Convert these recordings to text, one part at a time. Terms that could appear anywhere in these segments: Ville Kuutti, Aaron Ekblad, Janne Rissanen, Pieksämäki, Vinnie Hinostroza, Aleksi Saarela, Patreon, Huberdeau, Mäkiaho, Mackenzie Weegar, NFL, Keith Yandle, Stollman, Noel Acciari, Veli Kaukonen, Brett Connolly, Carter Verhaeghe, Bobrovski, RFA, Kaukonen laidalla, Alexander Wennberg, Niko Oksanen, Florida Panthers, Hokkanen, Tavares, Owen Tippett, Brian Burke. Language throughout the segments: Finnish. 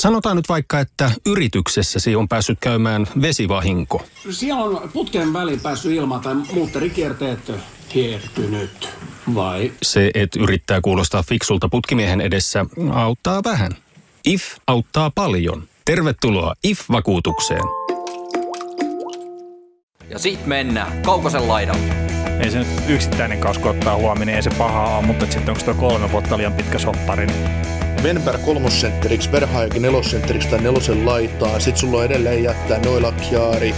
Sanotaan nyt vaikka, että yrityksessäsi on päässyt käymään vesivahinko. Siellä on putken väliin päässyt ilma tai muutterikierteet hiertynyt, vai? Se, että yrittää kuulostaa fiksulta putkimiehen edessä, auttaa vähän. IF auttaa paljon. Tervetuloa IF-vakuutukseen. Ja sit mennään Kaukosen laidalle. Ei se nyt yksittäinen kasko ottaa huomioon, niin ei se pahaa ole, mutta sitten onko tuo 3 vuotta liian pitkä soppari, niin... Wennberg 3-sentteriksi, Verhaeghe 4-sentteriksi tai 4 laitaan. Sitten sulla on edelleen jättää Noel Acciari.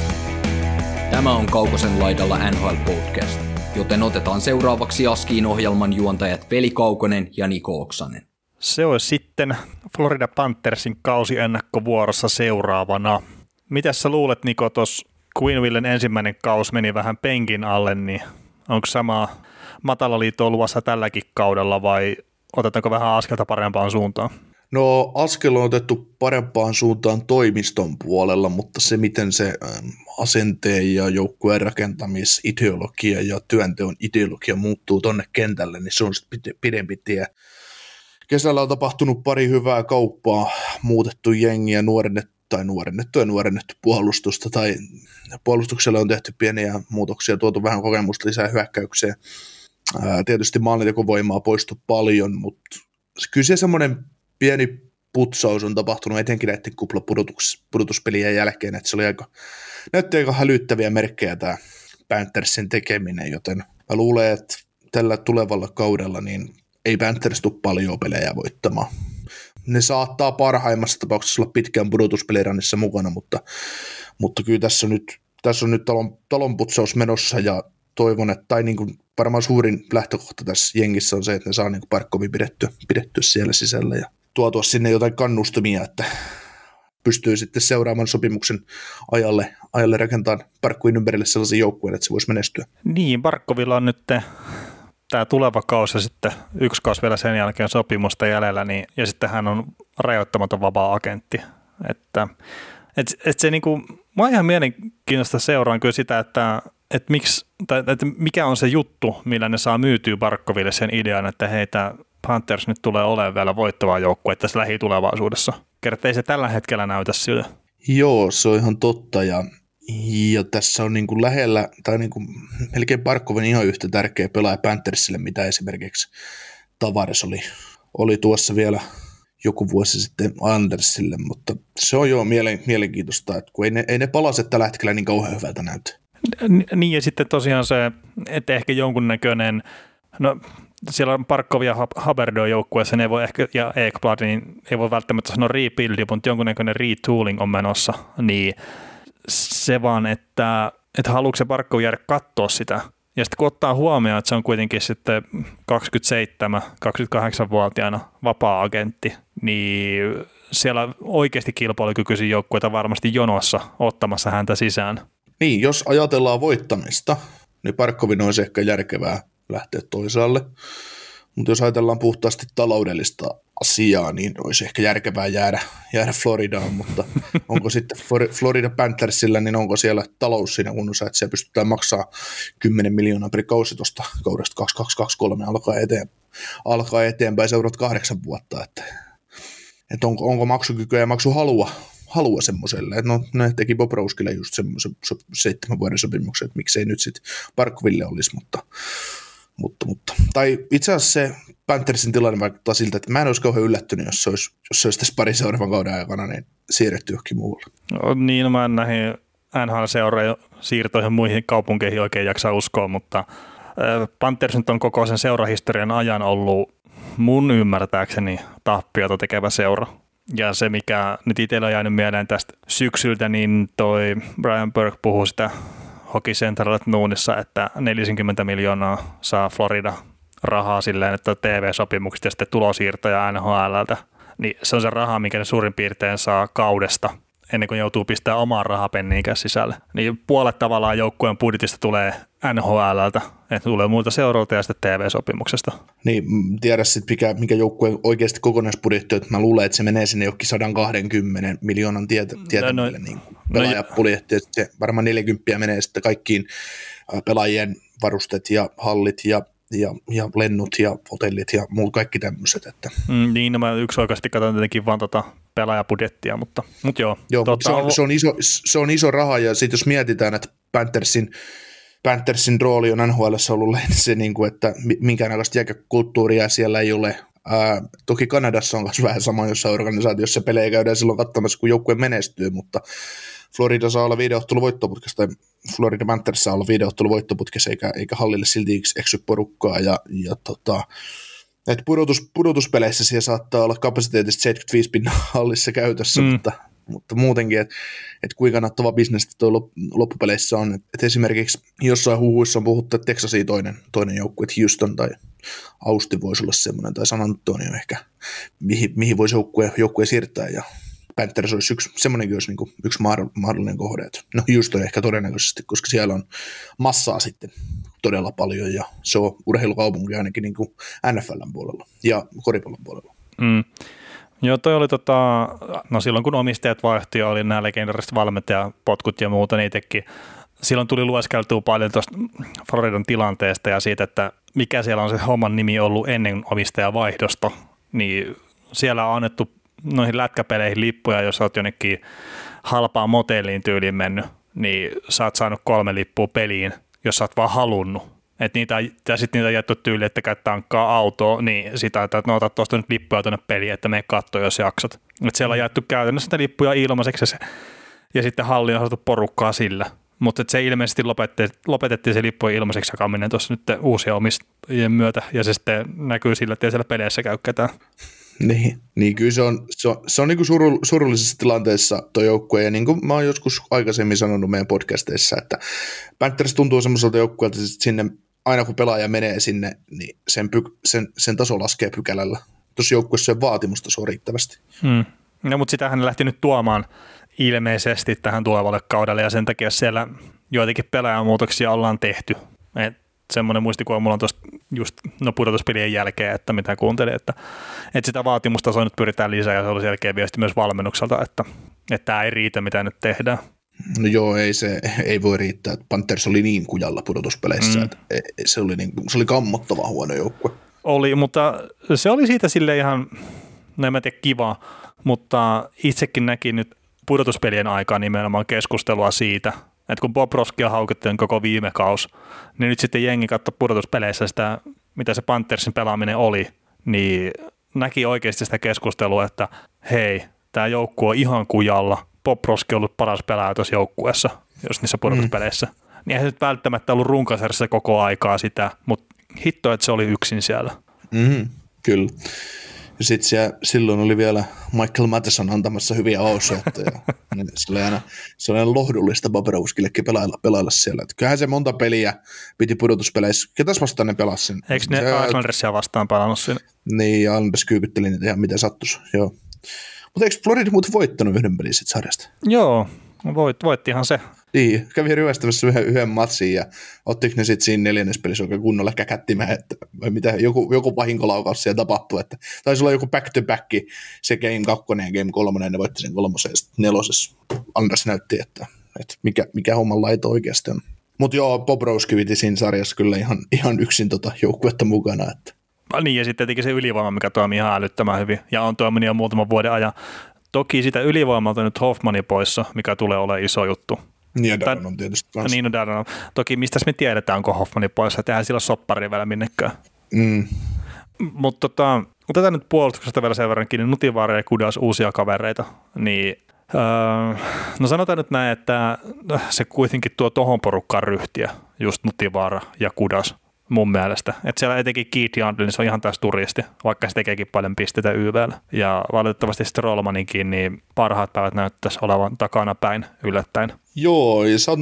Tämä on Kaukosen laidalla NHL-podcast, joten otetaan seuraavaksi Askiin ohjelman juontajat Veli Kaukonen ja Niko Oksanen. Se on sitten Florida Panthersin kausi ennakkovuorossa seuraavana. Mitäs sä luulet, Niko, tuossa Quennevillen ensimmäinen kausi meni vähän penkin alle, niin onko sama matalaliitto luvassa tälläkin kaudella vai... Otetaanko vähän askelta parempaan suuntaan? No, askel on otettu parempaan suuntaan toimiston puolella, mutta se miten se asenteen ja joukkueen rakentamisideologia ja työnteon ideologia muuttuu tonne kentälle, niin se on sitten pidempi tie. Kesällä on tapahtunut pari hyvää kauppaa, muutettu jengiä, nuorennettu puolustusta tai puolustuksella on tehty pieniä muutoksia, tuotu vähän kokemusta lisää hyökkäykseen. Tietysti maalintekovoimaa poistui paljon, mutta kyllä se semmoinen pieni putsaus on tapahtunut etenkin näiden kuplapudotuspelien jälkeen, että se oli näytti aika hälyttäviä merkkejä tämä Panthersin tekeminen, joten mä luulen, että tällä tulevalla kaudella niin ei Panthers tule paljon pelejä voittamaan. Ne saattaa parhaimmassa tapauksessa olla pitkään pudotuspelirannissa mukana, mutta kyllä tässä on nyt talonputsaus menossa ja toivon, että tai niin kuin varmaan suurin lähtökohta tässä jengissä on se, että ne saa niin kuin Barkovin pidettyä siellä sisällä ja tuotua sinne jotain kannustumia, että pystyy sitten seuraavan sopimuksen ajalle rakentamaan Barkovin ympärille sellaisen joukkueen, että se voisi menestyä. Niin, Barkovilla on nyt tämä tuleva kausi sitten 1 kausi vielä sen jälkeen sopimusta jäljellä, niin, ja sitten hän on rajoittamaton vapaa-agentti. Että se niin kuin, mä ihan mielenkiintoista seuraan kyllä sitä, että mikä on se juttu, millä ne saa myytyä Barkoville sen idean, että hei, tämä Panthers nyt tulee olemaan vielä voittavaa joukkuetta tässä lähitulevaisuudessa. Kerta ei se tällä hetkellä näytä siltä. Joo, se on ihan totta ja tässä on niin kuin lähellä, tai niin kuin melkein Barkovin ihan yhtä tärkeä pelaaja Panthersille, mitä esimerkiksi Tavares oli tuossa vielä joku vuosi sitten Andersille, mutta se on jo mielenkiintoista, että kun ei ne palaset tällä hetkellä niin kauhean hyvältä näytä. Niin ja sitten tosiaan se, että ehkä jonkunnäköinen, no siellä on Barkov ja Huberdeau joukkueessa, ne voi ehkä, ja Ekblad, niin ei voi välttämättä sanoa rebuildi, mutta jonkunnäköinen retooling on menossa, niin se vaan, että haluatko se Barkov jäädä katsoa sitä. Ja sitten kun ottaa huomioon, että se on kuitenkin sitten 27-28-vuotiaana vapaa-agentti, niin siellä oikeasti kilpailukykyisiä joukkueita varmasti jonossa ottamassa häntä sisään. Niin, jos ajatellaan voittamista, niin Barkovin olisi ehkä järkevää lähteä toisaalle, mutta jos ajatellaan puhtaasti taloudellista asiaa, niin olisi ehkä järkevää jäädä Floridaan, mutta onko sitten Florida Panthersillä, niin onko siellä talous siinä kunnossa, että siellä pystytään maksamaan 10 miljoonaa per kausi tuosta kaudesta 2023 alkaa eteenpäin seuraavat 8 vuotta, että onko maksukykyä ja maksuhalua semmoiselle, että no ne teki Bobrovskille just semmoisen 7 vuoden sopimuksen, että miksei nyt sitten Barkoville olisi, mutta. Tai itse asiassa se Panthersin tilanne vaikuttaa siltä, että mä en olisi kauhean yllättynyt, jos se olisi tässä pari seuraavan kauden aikana, niin siirretty johonkin muualle. No, niin, mä en näihin NHL-seuraan siirtoihin muihin kaupunkeihin oikein jaksaa uskoa, mutta Panthers nyt on koko sen seurahistorian ajan ollut mun ymmärtääkseni tappiota tekevä seura. Ja se, mikä nyt itsellä on jäänyt mieleen tästä syksyltä, niin toi Brian Burke puhui sitä Hockey Central Noonissa, että 40 miljoonaa saa Florida rahaa silleen, että TV-sopimukset ja sitten tulosiirtoja NHLltä. Niin se on se raha, mikä ne suurin piirtein saa kaudesta, ennen kuin joutuu pistämään omaan rahapenniinkään sisälle. Niin puolet tavallaan joukkueen budjetista tulee NHLltä, että tulee muilta seuralta ja sitten TV-sopimuksesta. Niin, tiedä sitten mikä joukkueen oikeasti kokonaisbudjetti, että mä luulen, että se menee sinne johonkin 120 miljoonan tietämille niin pelaajapuljetti, että varmaan 40 menee sitten kaikkiin pelaajien varusteet ja hallit ja ja lennut ja hotellit ja muut kaikki tämmöiset. Että. Niin, no mä yksi oikeasti katson tietenkin vaan tota pelaajabudjettia, mutta joo. Joo, mutta se on iso raha, ja sitten jos mietitään, että Panthersin rooli on NHL:ssä ollut se, että minkäänlaista jääkiekkokulttuuria siellä ei ole. Toki Kanadassa on myös vähän sama, jossa organisaatiossa pelejä käydään silloin katsomassa, kun joukkue menestyy, mutta Florida saa olla 5 ottelun voittoputkessa, tai Florida Panthers saa olla 5 ottelun voittoputkessa, eikä hallille silti eksy porukkaa, ja pudotuspeleissä siellä saattaa olla kapasiteetista 75% hallissa käytössä, mutta muutenkin, että kuinka kannattava bisnestä tuo loppupeleissä on. Että esimerkiksi jossain huhuissa on puhuttu, että Texasia toinen joukkue, että Houston tai Austin voisi olla semmoinen, tai San Antonio ehkä, mihin voisi joukkue siirtää, ja Panthers olisi yksi mahdollinen kohde. No Houston ehkä todennäköisesti, koska siellä on massaa sitten todella paljon, ja se on urheilukaupunki ainakin niin kuin NFL:n puolella ja koripallon puolella. Mm. Joo, toi oli no silloin kun omistajat vaihtui ja oli nämä legendaariset valmentajapotkut ja muuta, niin itsekin silloin tuli lueskeltua paljon tuosta Floridan tilanteesta ja siitä, että mikä siellä on se homman nimi ollut ennen omistajavaihdosta, niin siellä on annettu noihin lätkäpeleihin lippuja, jos olet jonnekin halpaan motelliin tyyliin mennyt, niin sä oot saanut 3 lippua peliin, jos sä oot vaan halunnut. Että niitä on jätty tyyli, että käy tankkaa autoa, niin sitä, että no otat tuosta nyt lippuja tuonne peliin, että mene katsoa, jos jaksat. Että siellä on jaettu käytännössä sitä lippuja ilmaiseksi ja sitten hallin on saatu porukkaa sillä. Mutta se ilmeisesti lopetettiin se lippujen ilmaiseksi jakaminen tuossa nyt uusia omistajien myötä, ja se sitten näkyy sillä, että ei siellä peleissä käy ketään. Niin kyllä se on niin kuin surullisessa tilanteessa tuo joukkue, ja niin kuin mä oon joskus aikaisemmin sanonut meidän podcasteissa, että Panthers tuntuu semmoiselta joukkueelta, että sinne aina kun pelaaja menee sinne, niin sen taso laskee pykälällä. Tuossa joukkueessa sen vaatimustaso on riittävästi. No mutta sitähän ne lähti nyt tuomaan ilmeisesti tähän tulevalle kaudelle, ja sen takia siellä joitakin pelaajamuutoksia ollaan tehty. Semmoinen muistikuva mulla on tuosta just pudotuspelien jälkeen, että mitä kuuntelin, että sitä vaatimustasoa nyt pyritään lisää, ja se oli selkeä viesti myös valmennukselta, että tämä ei riitä, mitä nyt tehdään. No joo, ei voi riittää, että Panthers oli niin kujalla pudotuspeleissä, että se oli kammottava huono joukkue. Oli, mutta se oli siitä silleen ihan, no en mä tiedä, kiva, mutta itsekin näkin nyt pudotuspelien aikaa nimenomaan keskustelua siitä, että kun Bobrovskia haukuttiin koko viime kausi, niin nyt sitten jengi katsoi pudotuspeleissä sitä, mitä se Panthersin pelaaminen oli, niin näki oikeasti sitä keskustelua, että hei, tämä joukkue on ihan kujalla, Bobrovski on ollut paras pelaaja tuossa joukkueessa, jos niissä pudotuspeleissä. Niin eihän se nyt välttämättä ollut runkosarjassa koko aikaa sitä, mutta hitto, että se oli yksin siellä. Kyllä. Ja sitten silloin oli vielä Michael Matheson antamassa hyviä aosoittoja. Se oli aina lohdullista Bobrovskillekin pelailla siellä. Et kyllähän se monta peliä piti pudotuspeleissä. Ketäs vastaan ne pelasi sen? Eikö ne Islandersia vastaan pelannut siinä? Niin, ja Islanders kyykytteli niitä ihan mitä sattuisi, joo. Mutta eikö Florida muuten voittanut yhden pelin sitten sarjasta? Joo, voittihan se. Niin, kävi ryöstämässä yhden matsin ja ottiko ne sitten siinä 4. pelissä oikein kunnolla käkättimään, että mitä, joku vahinkolaukaus siellä tapahtui, että taisi olla joku back-to-back, se game 2 ja game 3, ne voitti sen 3. ja sitten 4. Anders näytti, että mikä homman laito oikeasti on. Mutta joo, Bobrovski viti siinä sarjassa kyllä ihan yksin joukkuetta mukana, että. Niin, ja sitten tietenkin se ylivoima, mikä toimii ihan älyttömän hyvin, ja on toiminut jo muutaman vuoden ajan. Toki sitä ylivoimalta nyt Hoffmanni poissa, mikä tulee olemaan iso juttu. Niin, Darren on tietysti kanssa. Niin, Darren on. Toki mistäs me tiedetään, onko Hoffmanni poissa, että eihän sillä ole sopparia vielä minnekään. Mutta tätä nyt puolustuksesta vielä sen verran kiinni, Nutivaara ja Gudas uusia kavereita, niin no sanotaan nyt näin, että se kuitenkin tuo tohon porukkaan ryhtiä, just Nutivaara ja Gudas. Mun mielestä. Että siellä etenkin Keith Yandle, niin se on ihan täys turisti, vaikka se tekeekin paljon pistetä YV:llä. Ja valitettavasti Strollmaninkin, niin parhaat päivät näyttäisi olevan takana päin yllättäen. Joo, ja sä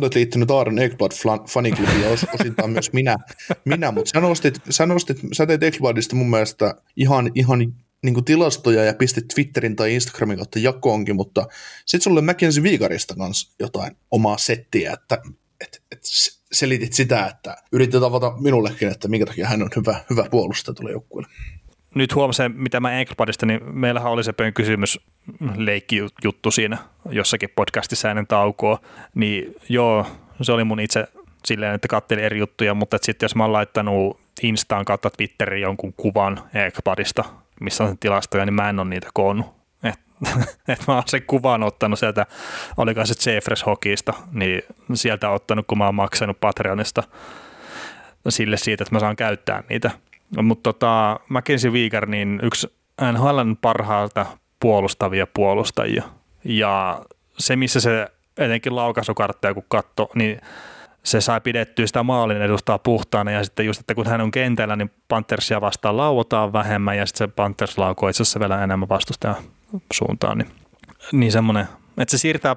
olet liittynyt Aaron Ekblad faniklubiin, ja osittain myös minä, mutta sä teit Ekbladista mun mielestä ihan niin tilastoja ja pistit Twitterin tai Instagramin kautta jakoonkin, mutta sit sulle Mackenzie Weegarista kanssa jotain omaa settiä, että selitit sitä, että yritit tavata minullekin, että minkä takia hän on hyvä puolustaja tuolle joukkueelle. Nyt huomasin, mitä mä Ekbladista, niin meillähän oli se pönkysymysleikkijuttu siinä jossakin podcastissa ennen taukoa, niin joo, se oli mun itse silleen, että katselin eri juttuja, mutta sitten jos mä oon laittanut Instaan kautta Twitteriin jonkun kuvan Ekbladista, missä on sen tilastoja, niin mä en ole niitä koonnut. Että mä oon sen kuvan ottanut sieltä, olikaan se Jeffress Hockeysta, niin sieltä ottanut, kun mä oon maksanut Patreonista sille siitä, että mä saan käyttää niitä. Mutta Mackenzie Weegar, niin yksi NHL:n parhaalta puolustavia puolustajia. Ja se, missä se etenkin laukaisukartteja kun katsoi, niin se sai pidettyä sitä maalin edustaa puhtaana, ja sitten just, että kun hän on kentällä, niin Panthersia vastaan lauotaan vähemmän, ja sitten se Panthers laukoo itse asiassa vielä enemmän vastustajan suuntaan. Niin semmoinen, että se siirtää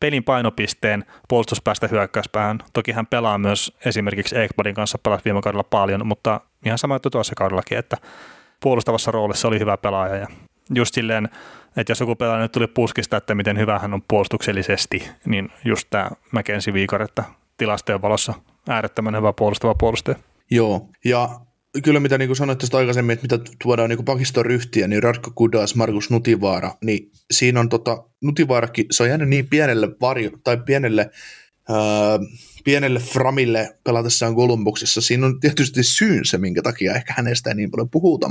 pelin painopisteen puolustuspäästä hyökkäyspäähän. Toki hän pelaa myös esimerkiksi Ekbladin kanssa, pelasi viime kaudella paljon, mutta ihan sama juttu tuossa kaudellakin, että puolustavassa roolissa oli hyvä pelaaja, ja just silleen, että jos joku pelaaja nyt tuli puskista, että miten hyvä hän on puolustuksellisesti, niin just tämä Mackenzie Weegar, että tilastojen valossa äärettömän hyvä puolustava puolustaja. Joo, ja kyllä mitä niin kuin sanoit tuosta aikaisemmin, että mitä tuodaan niin pakiston ryhtiä, niin Radko Gudas, Markus Nutivaara, niin siinä on Nutivaarakin, se on jäänyt niin pienelle pienelle framille pelatessaan Kolumbuksessa. Siinä on tietysti syynsä, minkä takia ehkä hänestä ei niin paljon puhuta,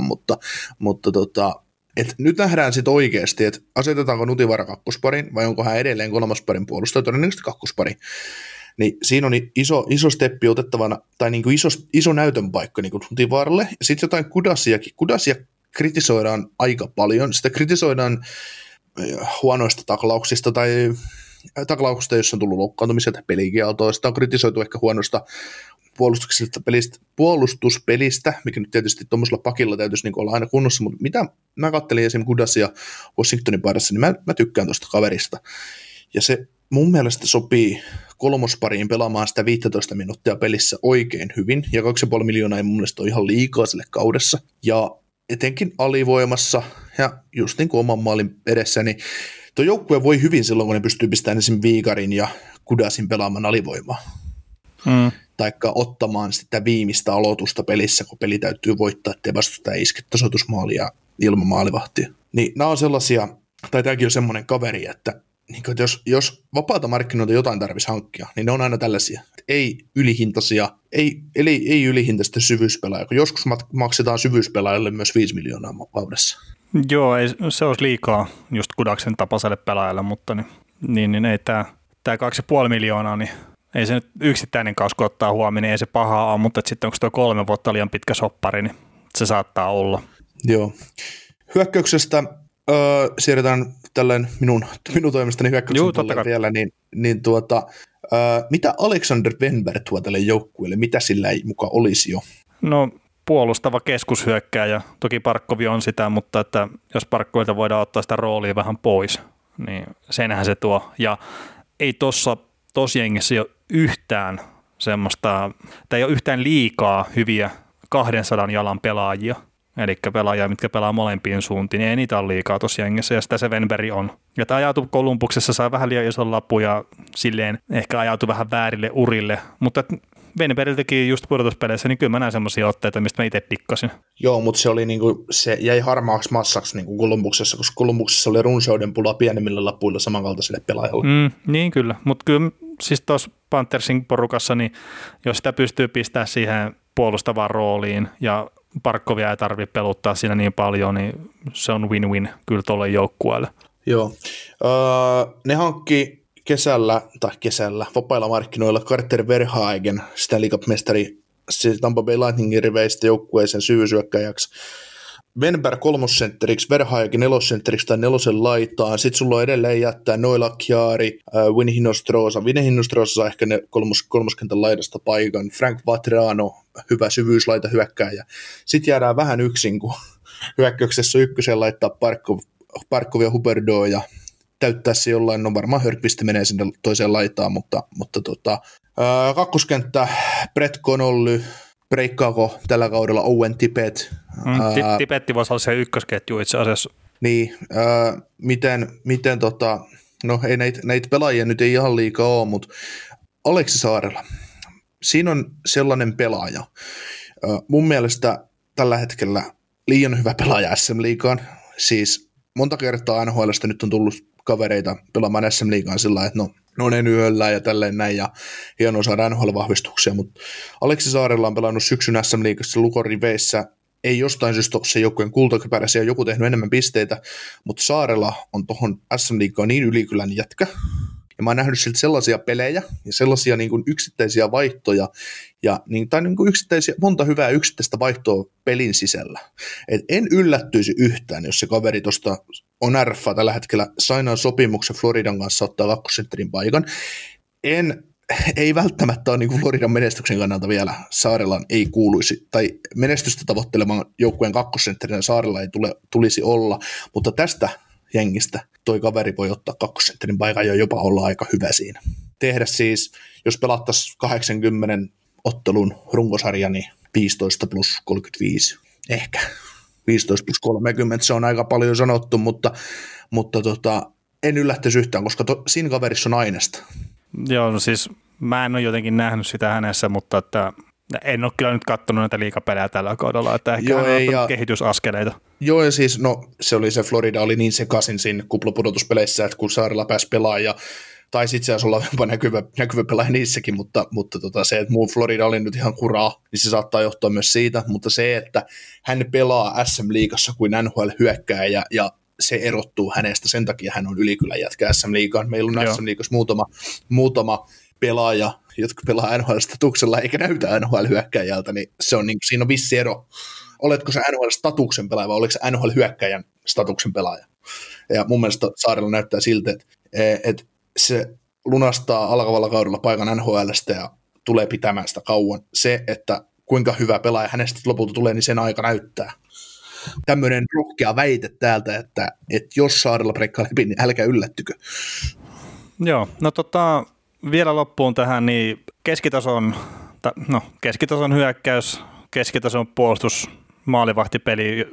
mutta et nyt nähdään sitten oikeasti, että asetetaanko Nutivaara kakkosparin vai onko hän edelleen kolmasparin puolustaja, todennäköisesti kakkospari. Niin siinä on iso steppi otettavana, tai niin kuin iso näytön paikka niin kuin Nutivaaralle. Ja sitten jotain Gudasiakin. Gudasia kritisoidaan aika paljon. Sitä kritisoidaan huonoista taklauksista tai taklauksista, jossa on tullut loukkaantumisia tai pelikieltoa. Sitä on kritisoitu ehkä huonosta puolustuspelistä, mikä nyt tietysti tuommoisella pakilla täytyisi niin olla aina kunnossa, mutta mitä mä kattelin esimerkiksi Gudasia Washingtonin paidassa, niin mä tykkään tuosta kaverista. Ja se mun mielestä sopii kolmospariin pelaamaan sitä 15 minuuttia pelissä oikein hyvin, ja 2,5 miljoonaa ei mun mielestä ole ihan liikaa sille kaudessa, ja etenkin alivoimassa, ja just niin kuin oman maalin edessä, niin tuo joukkue voi hyvin silloin, kun ne pystyy pistämään esimerkiksi Weegarin ja Gudasin pelaamaan alivoimaa, taikka ottamaan sitä viimeistä aloitusta pelissä, kun peli täytyy voittaa, ettei vastustaja iske tasoitusmaalia ilman maalivahtia. Niin nämä on sellaisia, tai tämäkin on semmoinen kaveri, että niin, jos vapaata markkinoita jotain tarvitsisi hankkia, niin ne on aina tällaisia. Ei ylihintaisia, ei ylihintaista syvyyspelaajia, kun joskus maksetaan syvyyspelaajalle myös 5 miljoonaa kaudessa. Joo, ei, se olisi liikaa just Gudaksen tapaiselle pelaajalle, mutta niin ei tämä 2,5 miljoonaa, niin ei se nyt yksittäinen kaus, kun ottaa huomioon, niin ei se pahaa ole, mutta sitten onko tuo 3 vuotta liian pitkä soppari, niin se saattaa olla. Joo. Hyökkäyksestä siirretään tällainen minun toimestani hyökkäyksen vielä, mitä Alexander Wennberg tuo tälle joukkueelle, mitä sillä ei muka olisi jo? No puolustava keskushyökkääjä, toki Barkovi on sitä, mutta että jos Barkovilta voidaan ottaa sitä roolia vähän pois, niin senhän se tuo, ja ei tossa jengissä ole yhtään semmoista, tai ei ole yhtään liikaa hyviä 200 jalan pelaajia, eli pelaajia, mitkä pelaa molempiin suuntiin, niin ei niitä ole liikaa tuossa jengissä, ja sitä se Wennberg on. Ja tämä ajautui Kolumbuksessa, sai vähän liian ison lapun, ja silleen ehkä ajautui vähän väärille urille, mutta Wennbergiltäkin just pudotuspeleissä, niin kyllä mä näin semmoisia otteita, mistä mä itse dikkasin. Joo, mutta se oli niinku, se jäi harmaaksi massaksi niinku Kolumbuksessa, koska Kolumbuksessa oli runsauden pula pienemmillä lapuilla samankaltaisille pelaajalle. Niin kyllä, mutta kyllä siis tuossa Panthersin porukassa, niin jos sitä pystyy pistämään siihen puolustavaan rooliin, ja Barkovia ei tarvitse peluttaa siinä niin paljon, niin se on win-win kyllä tuolle joukkueelle. Joo. Ne hankki kesällä, vapailla markkinoilla Carter Verhaeghen, Stanley Cup-mestari, siis Tampa Bay Lightningin riveistä joukkueeseen syvyysyökkäjäksi. Wennberg kolmossentteriksi, Verhaeghe nelossentteriksi tai nelosen laitaan. Sitten sulla on edelleen jättää Noel Acciari, Vinnie Hinostroza. Vinnie Hinostroza saa ehkä ne kolmoskentän laidasta paikan. Frank Vatrano, hyvä syvyyslaita hyökkääjä. Sitten jäädään vähän yksin, kun hyökkäyksessä ykkösen laittaa Barkov ja Huberdeau ja täyttää se jollain, no varmaan Hörkvist menee sinne toiseen laitaan, mutta kakkoskenttä Brett Connolly. Breikkaako tällä kaudella Owen Tippett? Tippetti voisi olla se ykkösketju itse asiassa. Niin, no ei näitä pelaajia nyt ei ihan liikaa ole, mutta Aleksi Saarela, siinä on sellainen pelaaja. Mun mielestä tällä hetkellä liian hyvä pelaaja SM-liigaan, siis monta kertaa NHL:stä nyt on tullut kavereita pelaamaan SM-liigaan sillä lailla, että no ne yöllä ja tälleen näin, ja hienoa saada NHL-vahvistuksia, mutta Aleksi Saarela on pelannut syksyn SM-liigassa Lukon riveissä, ei jostain syystä ole se joukkueen kultakypäräisiä, joku tehnyt enemmän pisteitä, mutta Saarela on tuohon SM-liigaan niin ylikylän jätkä, ja mä oon nähnyt siltä sellaisia pelejä ja sellaisia niin kuin yksittäisiä vaihtoja, ja, tai niin kuin monta hyvää yksittäistä vaihtoa pelin sisällä. Et en yllättyisi yhtään, jos se kaveri tuosta on RFA tällä hetkellä sainaan sopimuksen Floridan kanssa ottaa kakkosentterin paikan. Ei välttämättä ole niin kuin Floridan menestyksen kannalta vielä Saarelan ei kuuluisi, tai menestystä tavoittelemaan joukkueen kakkosentterinä Saarella ei tulisi olla, mutta tästä jengistä toi kaveri voi ottaa kakkosentterin paikan ja jopa olla aika hyvä siinä. Tehdä siis, jos pelattaisiin 80 ottelun runkosarja, niin 15+35, ehkä 15+30, se on aika paljon sanottu, mutta en yllättäisi yhtään, koska siinä kaverissa on aineesta. Joo, no siis mä en ole jotenkin nähnyt sitä hänessä, mutta että en ole kyllä nyt katsonut näitä liigapelejä tällä kaudella, että ehkä hän on ottanut kehitysaskeleita. Joo, ja siis no se oli se Florida oli niin sekaisin siinä kuplapudotuspeleissä, että kun Saarela pääsi pelaamaan ja tai sitten se on olla jopa näkyvä pelaaja niissäkin, mutta se, että muu Florida oli nyt ihan kuraa, niin se saattaa johtua myös siitä, mutta se, että hän pelaa SM-liigassa kuin NHL-hyökkääjä ja se erottuu hänestä, sen takia hän on ylikylän jätkä SM-liigaan. Meillä on SM-liigassa muutama pelaaja, jotka pelaa NHL-statuksella eikä näytä NHL-hyökkääjältä, niin se on, niin siinä on vissi ero. Oletko sä NHL-statuksen pelaaja vai oletko sä NHL-hyökkääjän statuksen pelaaja? Ja mun mielestä Saarella näyttää siltä, että se lunastaa alkavalla kaudella paikan NHL:stä ja tulee pitämään sitä kauan. Se, että kuinka hyvä pelaaja hänestä lopulta tulee, niin sen aika näyttää. Tämmöinen rohkea väite täältä, että jos Saarella breikkaa läpi, niin älkää yllättykö. Joo, no vielä loppuun tähän, niin keskitason hyökkäys, keskitason puolustus, maalivahtipeli,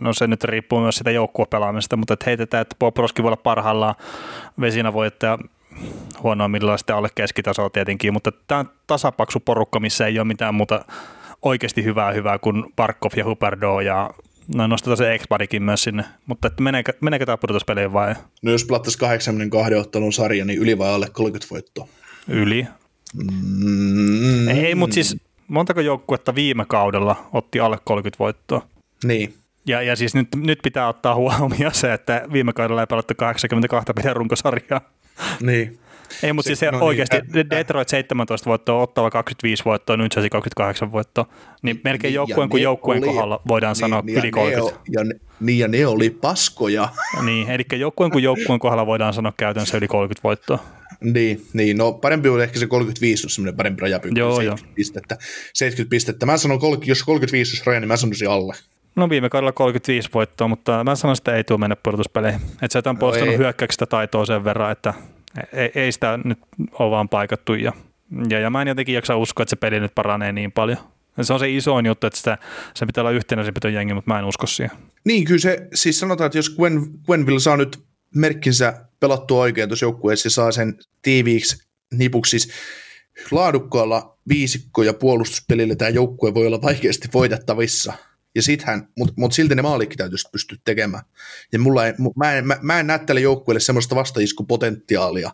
no se nyt riippuu myös sitä joukkuepelaamisesta, mutta että heitetään, että Bobrovski voi olla parhaillaan vesinävoittaja, huonoimmillaan sitten alle keskitasoa tietenkin, mutta tämä on tasapaksu porukka, missä ei ole mitään muuta oikeasti hyvää kuin Barkov ja Huberdeau ja nostetaan se Ekbladikin myös sinne, mutta että meneekö tämä pudotuspeliin vai? No jos pelattaisiin 82 ottelun sarja, niin yli vai alle 30 voittoa? Yli. Ei, mutta siis montako joukkuetta viime kaudella otti alle 30 voittoa? Niin. Ja siis nyt pitää ottaa huomioon se, että viime kaudella ei pelattu 82 pelin runkosarjaa. Niin. Ei, mutta siis oikeasti niin, Detroit 17 voittoa, Ottawa 25 voittoa, nyt se 28 voittoa. Niin melkein joukkueen kuin joukkueen kohdalla voidaan sanoa yli 30. Ja ne oli paskoja. Niin, eli joukkueen kuin joukkueen kohdalla voidaan sanoa käytännössä yli 30 voittoa. Niin, no parempi on ehkä se 35, jos semmoinen parempi rajapyykki, 70 pistettä. Mä sanon, jos 35 olisi raja, niin mä sanoisin alle. No viime kaudella 35 voittoa, mutta mä sanon, että ei tule mennä pudotuspeleihin. Että sieltä on poistanut hyökkäyksestä taitoa sen verran, että ei sitä nyt ole vaan paikattu. Ja mä en jotenkin jaksa uskoa, että se peli nyt paranee niin paljon. Se on se isoin juttu, että se pitää olla yhtenäisenpito jengi, mutta mä en usko siihen. Niin, kyllä se, siis sanotaan, että jos Quenneville saa nyt merkkinsä pelattua oikein tuossa joukkueessa ja saa sen tiiviiksi nipuksi, siis laadukkaalla viisikko- ja puolustuspelillä tämä joukkue voi olla vaikeasti voitettavissa. Ja sittenhän, mutta silti ne maalikin täytyisi pystyä tekemään. Ja mä en näe tälle joukkueelle semmoista vastaiskupotentiaalia,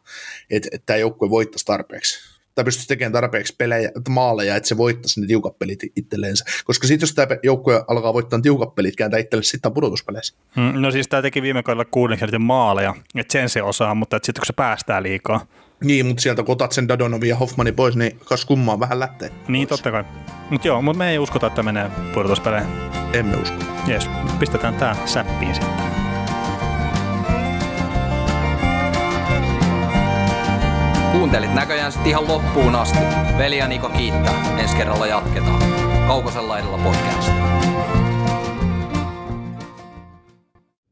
että tämä joukkue voittaisi tarpeeksi. Tai pystyisi tekemään tarpeeksi pelejä, maaleja, että se voittaisi ne tiukat pelit itselleensä. Koska sitten jos tämä joukkue alkaa voittaa tiukat pelit, kääntää itselle sitten pudotuspeleissä. No siis tämä teki viime kaudella 6 maaleja, että sen se osaa, mutta sitten kun se päästää liikaa. Niin, mutta sieltä kun otat sen Dadonovin ja Hoffmannin pois, niin kas kummaa vähän lähtee. Niin, totta kai. Mutta joo, mutta me ei uskota, että menee pudotuspeleihin. Emme usko. Jees, pistetään tää säppiin sitten. Kuuntelit näköjään sitten ihan loppuun asti. Veli ja Niko kiittää. Ensi kerralla jatketaan. Kaukosen laidalla podcast.